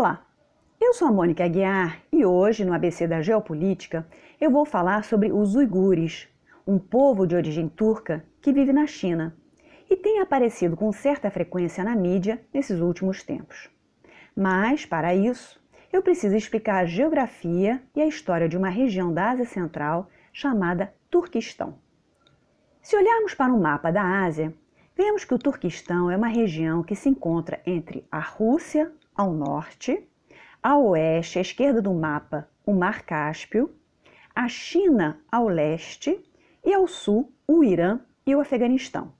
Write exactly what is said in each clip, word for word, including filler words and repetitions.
Olá, eu sou a Mônica Aguiar e hoje no A B C da Geopolítica eu vou falar sobre os uigures, um povo de origem turca que vive na China e tem aparecido com certa frequência na mídia nesses últimos tempos. Mas, para isso, eu preciso explicar a geografia e a história de uma região da Ásia Central chamada Turquistão. Se olharmos para um mapa da Ásia, vemos que o Turquestão é uma região que se encontra entre a Rússia, ao norte, ao oeste, à esquerda do mapa, o Mar Cáspio, a China, ao leste, e ao sul, o Irã e o Afeganistão.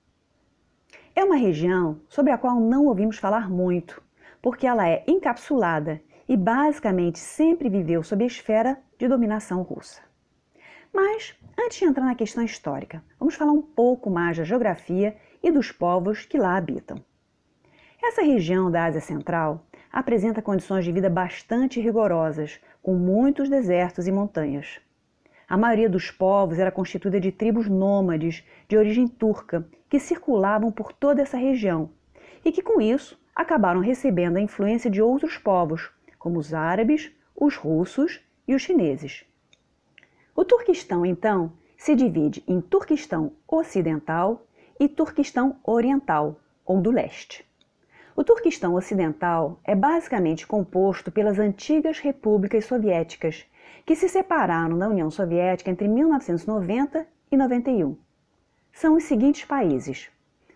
É uma região sobre a qual não ouvimos falar muito, porque ela é encapsulada e basicamente sempre viveu sob a esfera de dominação russa. Mas, antes de entrar na questão histórica, vamos falar um pouco mais da geografia e dos povos que lá habitam. Essa região da Ásia Central apresenta condições de vida bastante rigorosas, com muitos desertos e montanhas. A maioria dos povos era constituída de tribos nômades de origem turca que circulavam por toda essa região e que, com isso, acabaram recebendo a influência de outros povos, como os árabes, os russos e os chineses. O Turquestão, então, se divide em Turquestão Ocidental e Turquestão Oriental, ou do Leste. O Turquestão Ocidental é basicamente composto pelas antigas repúblicas soviéticas, que se separaram da União Soviética entre mil novecentos e noventa e noventa e um. São os seguintes países: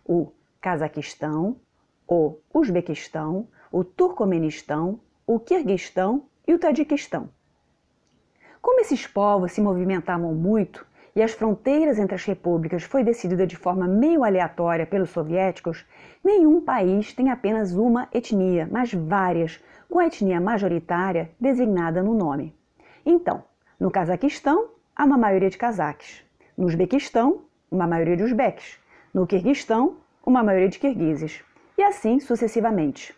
o Cazaquistão, o Uzbequistão, o Turcomenistão, o Quirguistão e o Tadjiquistão. Como esses povos se movimentavam muito e as fronteiras entre as repúblicas foi decidida de forma meio aleatória pelos soviéticos, nenhum país tem apenas uma etnia, mas várias, com a etnia majoritária designada no nome. Então, no Cazaquistão, há uma maioria de cazaques. No Uzbequistão, uma maioria de uzbeques. No Quirguistão, uma maioria de quirguizes. E assim sucessivamente.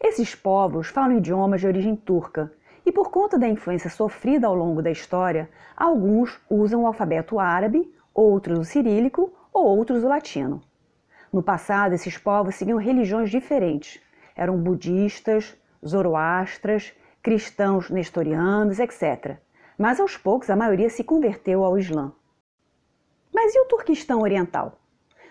Esses povos falam idiomas de origem turca e, por conta da influência sofrida ao longo da história, alguns usam o alfabeto árabe, outros o cirílico ou outros o latino. No passado, esses povos seguiam religiões diferentes. Eram budistas, zoroastras, cristãos nestorianos, etcétera. Mas, aos poucos, a maioria se converteu ao Islã. Mas e o Turquestão Oriental?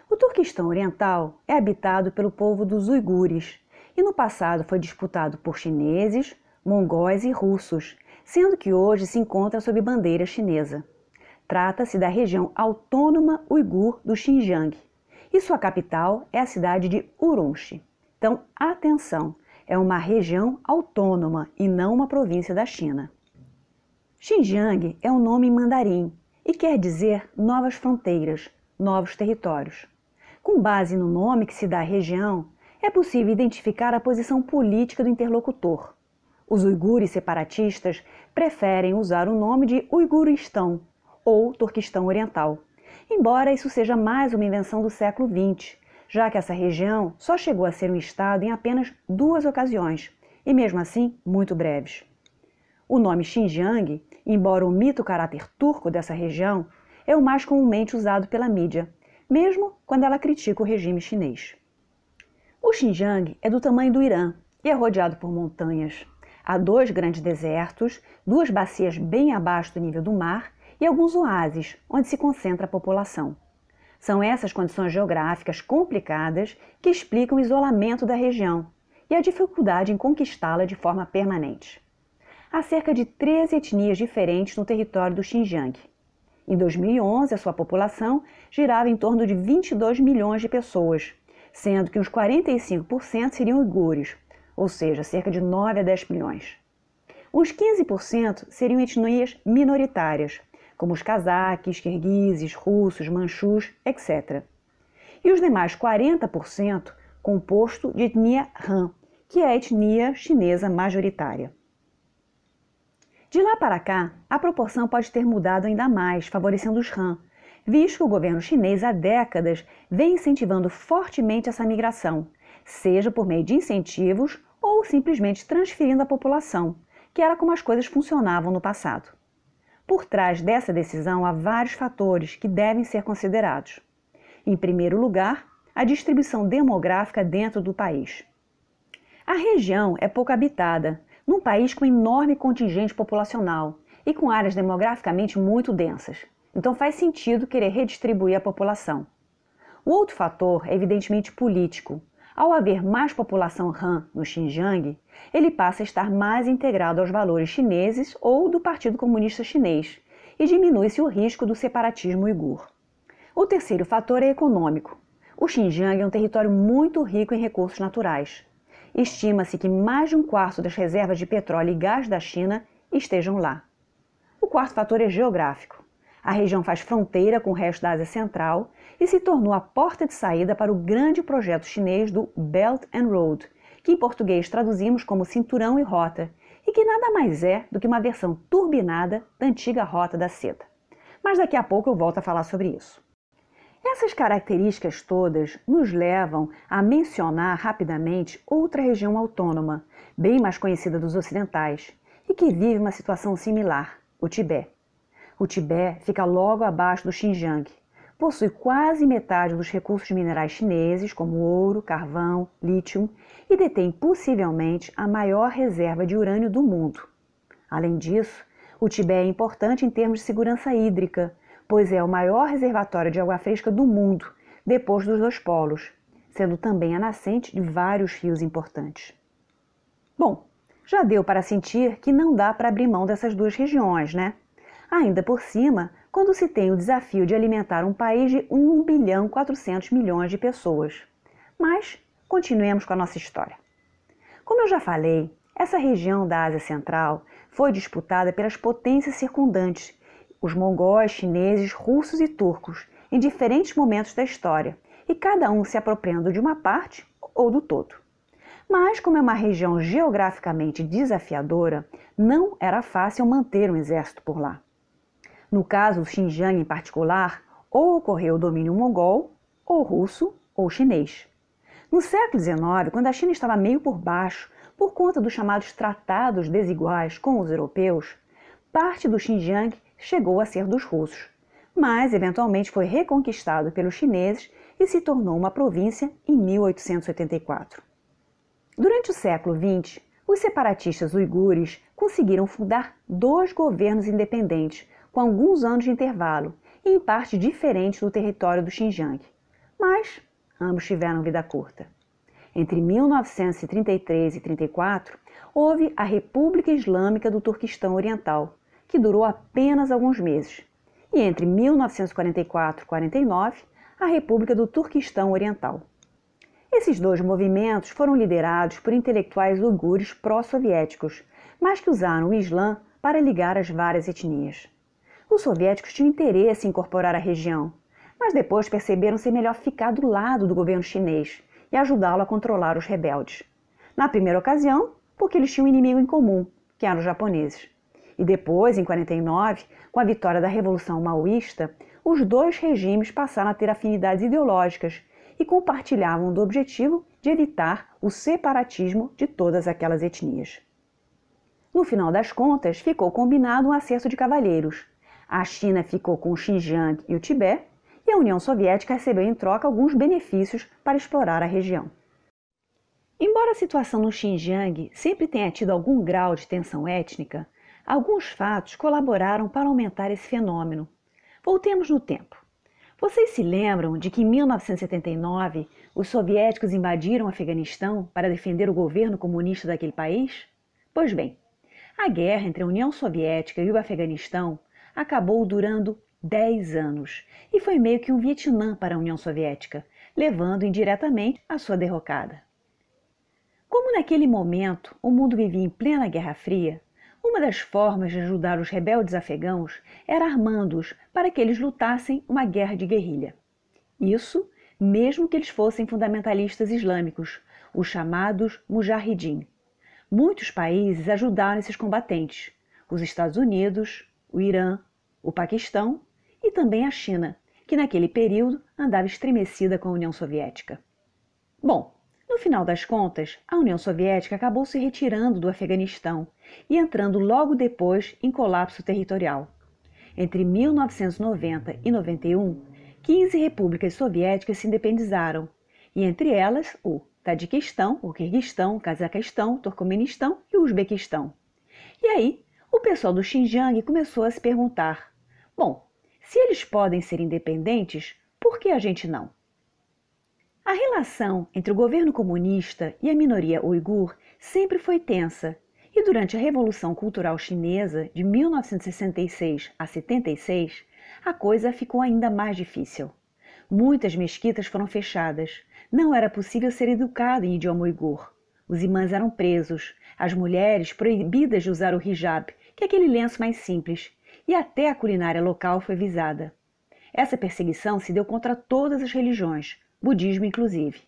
O Turquestão Oriental é habitado pelo povo dos uigures e, no passado, foi disputado por chineses, mongóis e russos, sendo que hoje se encontra sob bandeira chinesa. Trata-se da região autônoma uigur do Xinjiang e sua capital é a cidade de Urumqi. Então, atenção, é uma região autônoma e não uma província da China. Xinjiang é um nome em mandarim e quer dizer novas fronteiras, novos territórios. Com base no nome que se dá à região, é possível identificar a posição política do interlocutor. Os uigures separatistas preferem usar o nome de Uiguristão ou Turquestão Oriental, embora isso seja mais uma invenção do século vinte, já que essa região só chegou a ser um estado em apenas duas ocasiões, e mesmo assim muito breves. O nome Xinjiang, embora omita o caráter turco dessa região, é o mais comumente usado pela mídia, mesmo quando ela critica o regime chinês. O Xinjiang é do tamanho do Irã e é rodeado por montanhas. Há dois grandes desertos, duas bacias bem abaixo do nível do mar e alguns oásis, onde se concentra a população. São essas condições geográficas complicadas que explicam o isolamento da região e a dificuldade em conquistá-la de forma permanente. Há cerca de treze etnias diferentes no território do Xinjiang. Em dois mil e onze, a sua população girava em torno de vinte e dois milhões de pessoas, sendo que uns quarenta e cinco por cento seriam uigures, ou seja, cerca de nove a dez milhões. Uns quinze por cento seriam etnias minoritárias, como os cazaques, quirguizes, russos, manchus, etcétera. E os demais quarenta por cento composto de etnia Han, que é a etnia chinesa majoritária. De lá para cá, a proporção pode ter mudado ainda mais, favorecendo os Han, visto que o governo chinês há décadas vem incentivando fortemente essa migração, seja por meio de incentivos ou simplesmente transferindo a população, que era como as coisas funcionavam no passado. Por trás dessa decisão há vários fatores que devem ser considerados. Em primeiro lugar, a distribuição demográfica dentro do país. A região é pouco habitada, num país com enorme contingente populacional e com áreas demograficamente muito densas, então faz sentido querer redistribuir a população. O outro fator é evidentemente político. Ao haver mais população Han no Xinjiang, ele passa a estar mais integrado aos valores chineses ou do Partido Comunista Chinês e diminui-se o risco do separatismo uigur. O terceiro fator é econômico. O Xinjiang é um território muito rico em recursos naturais. Estima-se que mais de um quarto das reservas de petróleo e gás da China estejam lá. O quarto fator é geográfico. A região faz fronteira com o resto da Ásia Central e se tornou a porta de saída para o grande projeto chinês do Belt and Road, que em português traduzimos como Cinturão e Rota, e que nada mais é do que uma versão turbinada da antiga Rota da Seda. Mas daqui a pouco eu volto a falar sobre isso. Essas características todas nos levam a mencionar rapidamente outra região autônoma, bem mais conhecida dos ocidentais, e que vive uma situação similar, o Tibete. O Tibete fica logo abaixo do Xinjiang, possui quase metade dos recursos minerais chineses, como ouro, carvão, lítio, e detém possivelmente a maior reserva de urânio do mundo. Além disso, o Tibete é importante em termos de segurança hídrica, pois é o maior reservatório de água fresca do mundo, depois dos dois polos, sendo também a nascente de vários rios importantes. Bom, já deu para sentir que não dá para abrir mão dessas duas regiões, né? Ainda por cima, quando se tem o desafio de alimentar um país de um bilhão e quatrocentos milhões de pessoas. Mas continuemos com a nossa história. Como eu já falei, essa região da Ásia Central foi disputada pelas potências circundantes, os mongóis, chineses, russos e turcos, em diferentes momentos da história, e cada um se apropriando de uma parte ou do todo. Mas, como é uma região geograficamente desafiadora, não era fácil manter um exército por lá. No caso do Xinjiang em particular, ou ocorreu o domínio mongol, ou russo, ou chinês. No século dezenove, quando a China estava meio por baixo, por conta dos chamados tratados desiguais com os europeus, parte do Xinjiang chegou a ser dos russos, mas eventualmente foi reconquistado pelos chineses e se tornou uma província em mil oitocentos e oitenta e quatro. Durante o século vinte, os separatistas uigures conseguiram fundar dois governos independentes, com alguns anos de intervalo, e em parte diferente do território do Xinjiang. Mas ambos tiveram vida curta. Entre mil novecentos e trinta e três e mil novecentos e trinta e quatro, houve a República Islâmica do Turquestão Oriental, que durou apenas alguns meses. E entre mil novecentos e quarenta e quatro e mil novecentos e quarenta e nove, a República do Turquestão Oriental. Esses dois movimentos foram liderados por intelectuais uigures pró-soviéticos, mas que usaram o Islã para ligar as várias etnias. Os soviéticos tinham interesse em incorporar a região, mas depois perceberam ser melhor ficar do lado do governo chinês e ajudá-lo a controlar os rebeldes. Na primeira ocasião, porque eles tinham um inimigo em comum, que eram os japoneses. E depois, em quarenta e nove, com a vitória da Revolução Maoísta, os dois regimes passaram a ter afinidades ideológicas e compartilhavam do objetivo de evitar o separatismo de todas aquelas etnias. No final das contas, ficou combinado um acerto de cavalheiros. A China ficou com o Xinjiang e o Tibete, e a União Soviética recebeu em troca alguns benefícios para explorar a região. Embora a situação no Xinjiang sempre tenha tido algum grau de tensão étnica, alguns fatos colaboraram para aumentar esse fenômeno. Voltemos no tempo. Vocês se lembram de que em mil novecentos e setenta e nove os soviéticos invadiram o Afeganistão para defender o governo comunista daquele país? Pois bem, a guerra entre a União Soviética e o Afeganistão acabou durando dez anos e foi meio que um Vietnã para a União Soviética, levando indiretamente à sua derrocada. Como naquele momento o mundo vivia em plena Guerra Fria, uma das formas de ajudar os rebeldes afegãos era armando-os para que eles lutassem uma guerra de guerrilha. Isso mesmo que eles fossem fundamentalistas islâmicos, os chamados Mujahidin. Muitos países ajudaram esses combatentes, os Estados Unidos, o Irã, o Paquistão e também a China, que naquele período andava estremecida com a União Soviética. Bom, no final das contas, a União Soviética acabou se retirando do Afeganistão e entrando logo depois em colapso territorial. Entre mil novecentos e noventa e mil novecentos e noventa e um, quinze repúblicas soviéticas se independizaram, e entre elas o Tadjiquistão, o Quirguistão, o Cazaquistão, o Turcomenistão e o Uzbequistão. E aí, o pessoal do Xinjiang começou a se perguntar, bom, se eles podem ser independentes, por que a gente não? A relação entre o governo comunista e a minoria uigur sempre foi tensa, e durante a Revolução Cultural Chinesa de mil novecentos e sessenta e seis a setenta e seis, a coisa ficou ainda mais difícil. Muitas mesquitas foram fechadas, não era possível ser educado em idioma uigur. Os imãs eram presos, as mulheres proibidas de usar o hijab, que é aquele lenço mais simples, e até a culinária local foi visada. Essa perseguição se deu contra todas as religiões, budismo inclusive.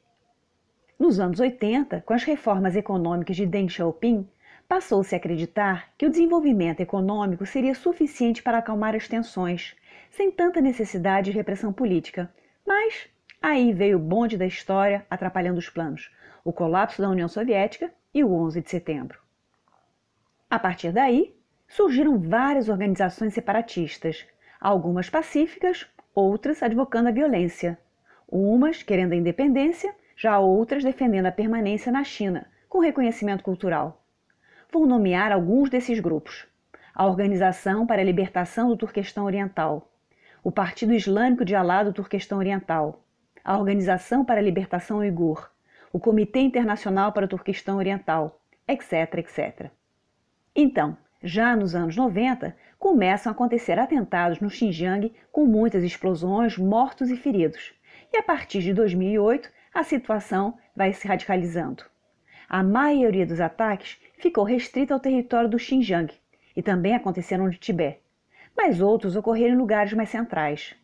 Nos anos oitenta, com as reformas econômicas de Deng Xiaoping, passou-se a acreditar que o desenvolvimento econômico seria suficiente para acalmar as tensões, sem tanta necessidade de repressão política. Mas aí veio o bonde da história atrapalhando os planos, o colapso da União Soviética e o onze de setembro. A partir daí, surgiram várias organizações separatistas, algumas pacíficas, outras advocando a violência, umas querendo a independência, já outras defendendo a permanência na China, com reconhecimento cultural. Vou nomear alguns desses grupos. A Organização para a Libertação do Turquestão Oriental, o Partido Islâmico de Alá do Turquestão Oriental, a Organização para a Libertação Uigur, o Comitê Internacional para o Turquestão Oriental, etc, et cetera. Então, já nos anos noventa, começam a acontecer atentados no Xinjiang com muitas explosões, mortos e feridos. E a partir de dois mil e oito, a situação vai se radicalizando. A maioria dos ataques ficou restrita ao território do Xinjiang e também aconteceram no Tibete, mas outros ocorreram em lugares mais centrais.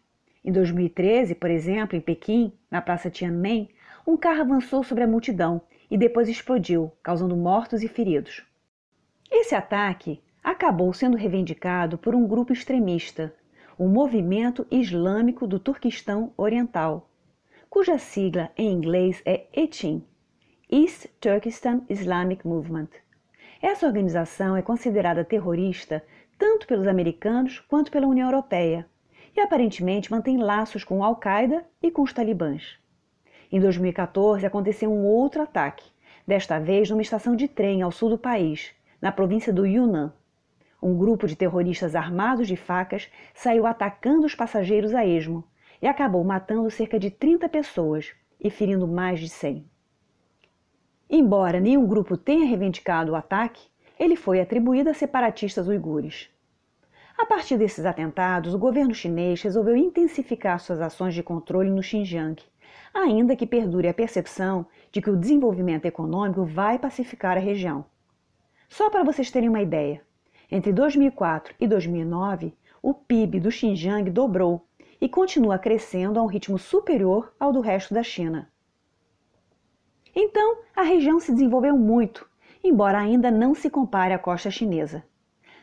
Em dois mil e treze, por exemplo, em Pequim, na Praça Tiananmen, um carro avançou sobre a multidão e depois explodiu, causando mortos e feridos. Esse ataque acabou sendo reivindicado por um grupo extremista, o Movimento Islâmico do Turquestão Oriental, cuja sigla em inglês é E T I M, East Turkestan Islamic Movement. Essa organização é considerada terrorista tanto pelos americanos quanto pela União Europeia e aparentemente mantém laços com Al-Qaeda e com os talibãs. Em dois mil e quatorze aconteceu um outro ataque, desta vez numa estação de trem ao sul do país, na província do Yunnan. Um grupo de terroristas armados de facas saiu atacando os passageiros a esmo e acabou matando cerca de trinta pessoas e ferindo mais de cem. Embora nenhum grupo tenha reivindicado o ataque, ele foi atribuído a separatistas uigures. A partir desses atentados, o governo chinês resolveu intensificar suas ações de controle no Xinjiang, ainda que perdure a percepção de que o desenvolvimento econômico vai pacificar a região. Só para vocês terem uma ideia, entre dois mil e quatro e dois mil e nove, o P I B do Xinjiang dobrou e continua crescendo a um ritmo superior ao do resto da China. Então, a região se desenvolveu muito, embora ainda não se compare à costa chinesa.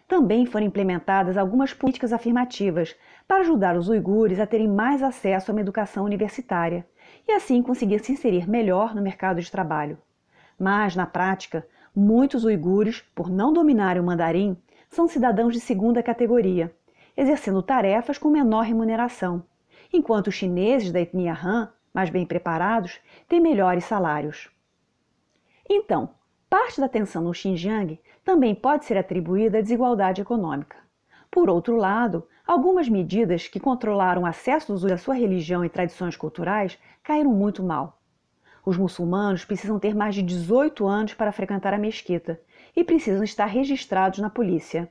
Também foram implementadas algumas políticas afirmativas para ajudar os uigures a terem mais acesso a uma educação universitária e assim conseguir se inserir melhor no mercado de trabalho. Mas, na prática, muitos uigures, por não dominarem o mandarim, são cidadãos de segunda categoria, exercendo tarefas com menor remuneração, enquanto os chineses da etnia Han, mais bem preparados, têm melhores salários. Então, parte da tensão no Xinjiang também pode ser atribuída à desigualdade econômica. Por outro lado, algumas medidas que controlaram o acesso dos uigures à sua religião e tradições culturais caíram muito mal. Os muçulmanos precisam ter mais de dezoito anos para frequentar a mesquita e precisam estar registrados na polícia.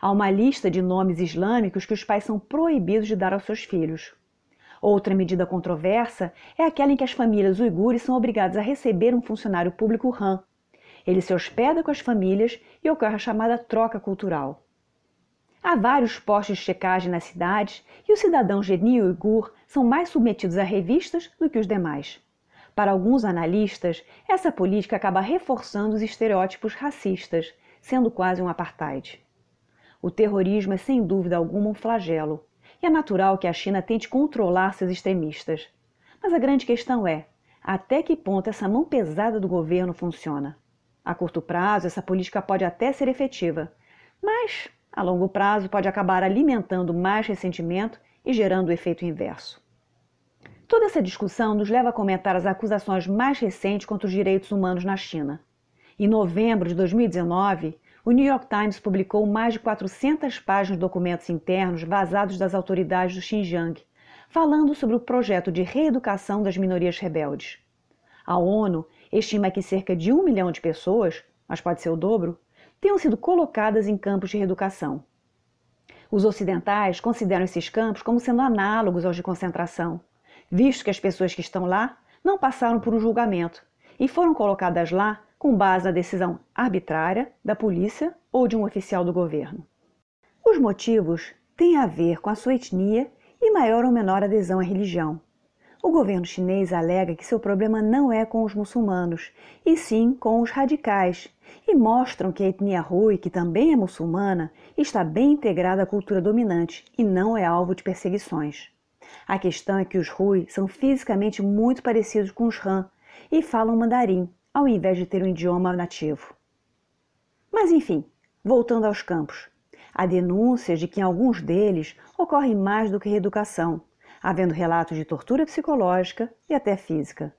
Há uma lista de nomes islâmicos que os pais são proibidos de dar aos seus filhos. Outra medida controversa é aquela em que as famílias uigures são obrigadas a receber um funcionário público Han. Ele se hospeda com as famílias e ocorre a chamada troca cultural. Há vários postos de checagem nas cidades e os cidadãos de etnia uigur são mais submetidos a revistas do que os demais. Para alguns analistas, essa política acaba reforçando os estereótipos racistas, sendo quase um apartheid. O terrorismo é sem dúvida alguma um flagelo. E é natural que a China tente controlar seus extremistas. Mas a grande questão é, até que ponto essa mão pesada do governo funciona? A curto prazo, essa política pode até ser efetiva, mas a longo prazo pode acabar alimentando mais ressentimento e gerando o efeito inverso. Toda essa discussão nos leva a comentar as acusações mais recentes contra os direitos humanos na China. Em novembro de dois mil e dezenove, o New York Times publicou mais de quatrocentas páginas de documentos internos vazados das autoridades do Xinjiang, falando sobre o projeto de reeducação das minorias rebeldes. A ONU estima que cerca de um milhão de pessoas, mas pode ser o dobro, tenham sido colocadas em campos de reeducação. Os ocidentais consideram esses campos como sendo análogos aos de concentração, visto que as pessoas que estão lá não passaram por um julgamento e foram colocadas lá com base na decisão arbitrária da polícia ou de um oficial do governo. Os motivos têm a ver com a sua etnia e maior ou menor adesão à religião. O governo chinês alega que seu problema não é com os muçulmanos, e sim com os radicais, e mostram que a etnia Hui, que também é muçulmana, está bem integrada à cultura dominante e não é alvo de perseguições. A questão é que os Hui são fisicamente muito parecidos com os Han e falam mandarim, ao invés de ter um idioma nativo. Mas enfim, voltando aos campos. Há denúncias de que em alguns deles ocorre mais do que reeducação, havendo relatos de tortura psicológica e até física.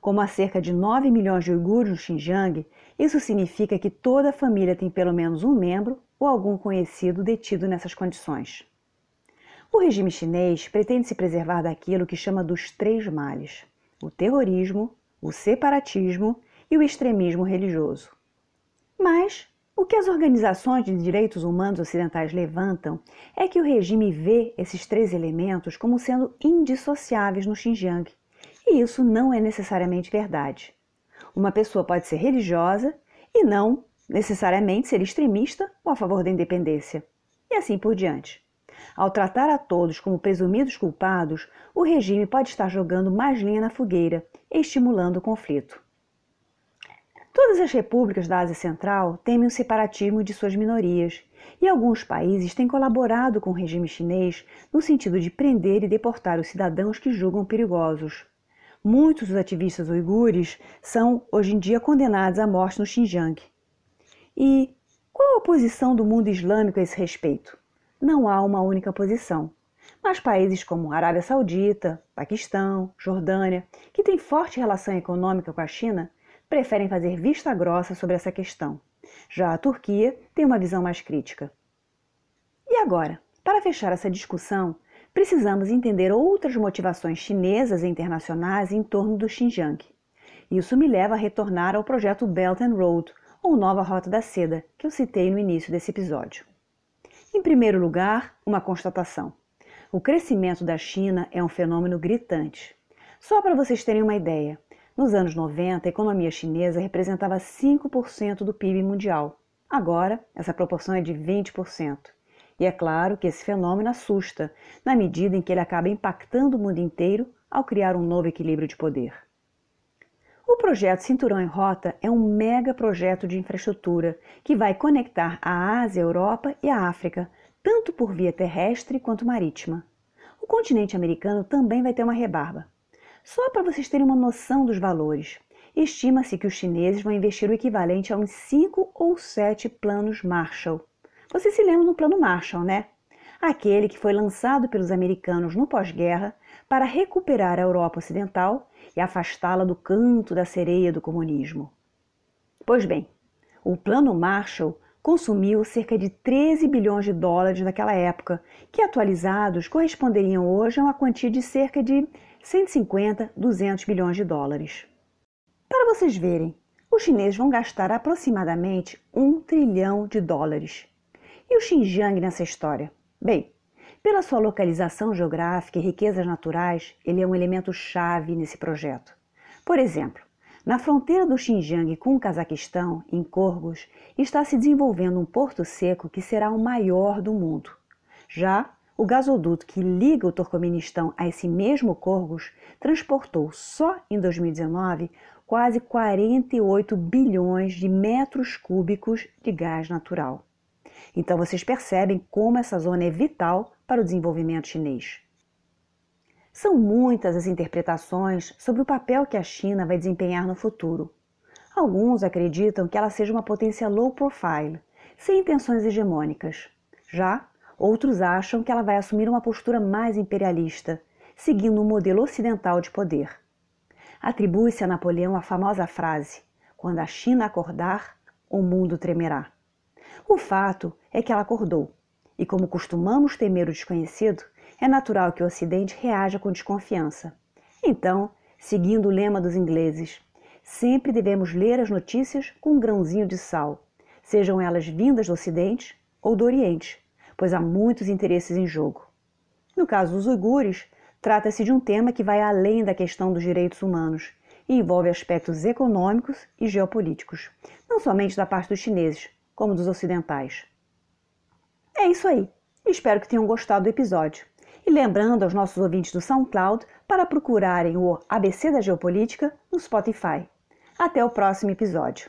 Como há cerca de nove milhões de uigures no Xinjiang, isso significa que toda a família tem pelo menos um membro ou algum conhecido detido nessas condições. O regime chinês pretende se preservar daquilo que chama dos três males: o terrorismo, o separatismo e o extremismo religioso. Mas o que as organizações de direitos humanos ocidentais levantam é que o regime vê esses três elementos como sendo indissociáveis no Xinjiang, e isso não é necessariamente verdade. Uma pessoa pode ser religiosa e não necessariamente ser extremista ou a favor da independência, e assim por diante. Ao tratar a todos como presumidos culpados, o regime pode estar jogando mais lenha na fogueira, estimulando o conflito. Todas as repúblicas da Ásia Central temem o separatismo de suas minorias, e alguns países têm colaborado com o regime chinês no sentido de prender e deportar os cidadãos que julgam perigosos. Muitos dos ativistas uigures são, hoje em dia, condenados à morte no Xinjiang. E qual a posição do mundo islâmico a esse respeito? Não há uma única posição, mas países como Arábia Saudita, Paquistão, Jordânia, que têm forte relação econômica com a China, preferem fazer vista grossa sobre essa questão. Já a Turquia tem uma visão mais crítica. E agora, para fechar essa discussão, precisamos entender outras motivações chinesas e internacionais em torno do Xinjiang. Isso me leva a retornar ao projeto Belt and Road, ou Nova Rota da Seda, que eu citei no início desse episódio. Em primeiro lugar, uma constatação. O crescimento da China é um fenômeno gritante. Só para vocês terem uma ideia, nos anos noventa, a economia chinesa representava cinco por cento do P I B mundial. Agora, essa proporção é de vinte por cento. E é claro que esse fenômeno assusta, na medida em que ele acaba impactando o mundo inteiro ao criar um novo equilíbrio de poder. O projeto Cinturão e Rota é um mega projeto de infraestrutura que vai conectar a Ásia, a Europa e a África, tanto por via terrestre quanto marítima. O continente americano também vai ter uma rebarba. Só para vocês terem uma noção dos valores, estima-se que os chineses vão investir o equivalente a uns cinco ou sete planos Marshall. Você se lembra do plano Marshall, né? Aquele que foi lançado pelos americanos no pós-guerra para recuperar a Europa Ocidental e afastá-la do canto da sereia do comunismo. Pois bem, o Plano Marshall consumiu cerca de treze bilhões de dólares naquela época, que atualizados corresponderiam hoje a uma quantia de cerca de cento e cinquenta a duzentos bilhões de dólares. Para vocês verem, os chineses vão gastar aproximadamente um trilhão de dólares. E o Xinjiang nessa história? Bem, pela sua localização geográfica e riquezas naturais, ele é um elemento chave nesse projeto. Por exemplo, na fronteira do Xinjiang com o Cazaquistão, em Korgos, está se desenvolvendo um porto seco que será o maior do mundo. Já o gasoduto que liga o Turcomenistão a esse mesmo Korgos transportou, só em dois mil e dezenove, quase quarenta e oito bilhões de metros cúbicos de gás natural. Então vocês percebem como essa zona é vital para o desenvolvimento chinês. São muitas as interpretações sobre o papel que a China vai desempenhar no futuro. Alguns acreditam que ela seja uma potência low profile, sem intenções hegemônicas. Já outros acham que ela vai assumir uma postura mais imperialista, seguindo um modelo ocidental de poder. Atribui-se a Napoleão a famosa frase: "Quando a China acordar, o mundo tremerá". O fato é que ela acordou, e como costumamos temer o desconhecido, é natural que o Ocidente reaja com desconfiança. Então, seguindo o lema dos ingleses, sempre devemos ler as notícias com um grãozinho de sal, sejam elas vindas do Ocidente ou do Oriente, pois há muitos interesses em jogo. No caso dos uigures, trata-se de um tema que vai além da questão dos direitos humanos e envolve aspectos econômicos e geopolíticos, não somente da parte dos chineses, como dos ocidentais. É isso aí. Espero que tenham gostado do episódio. E lembrando aos nossos ouvintes do SoundCloud para procurarem o A B C da Geopolítica no Spotify. Até o próximo episódio.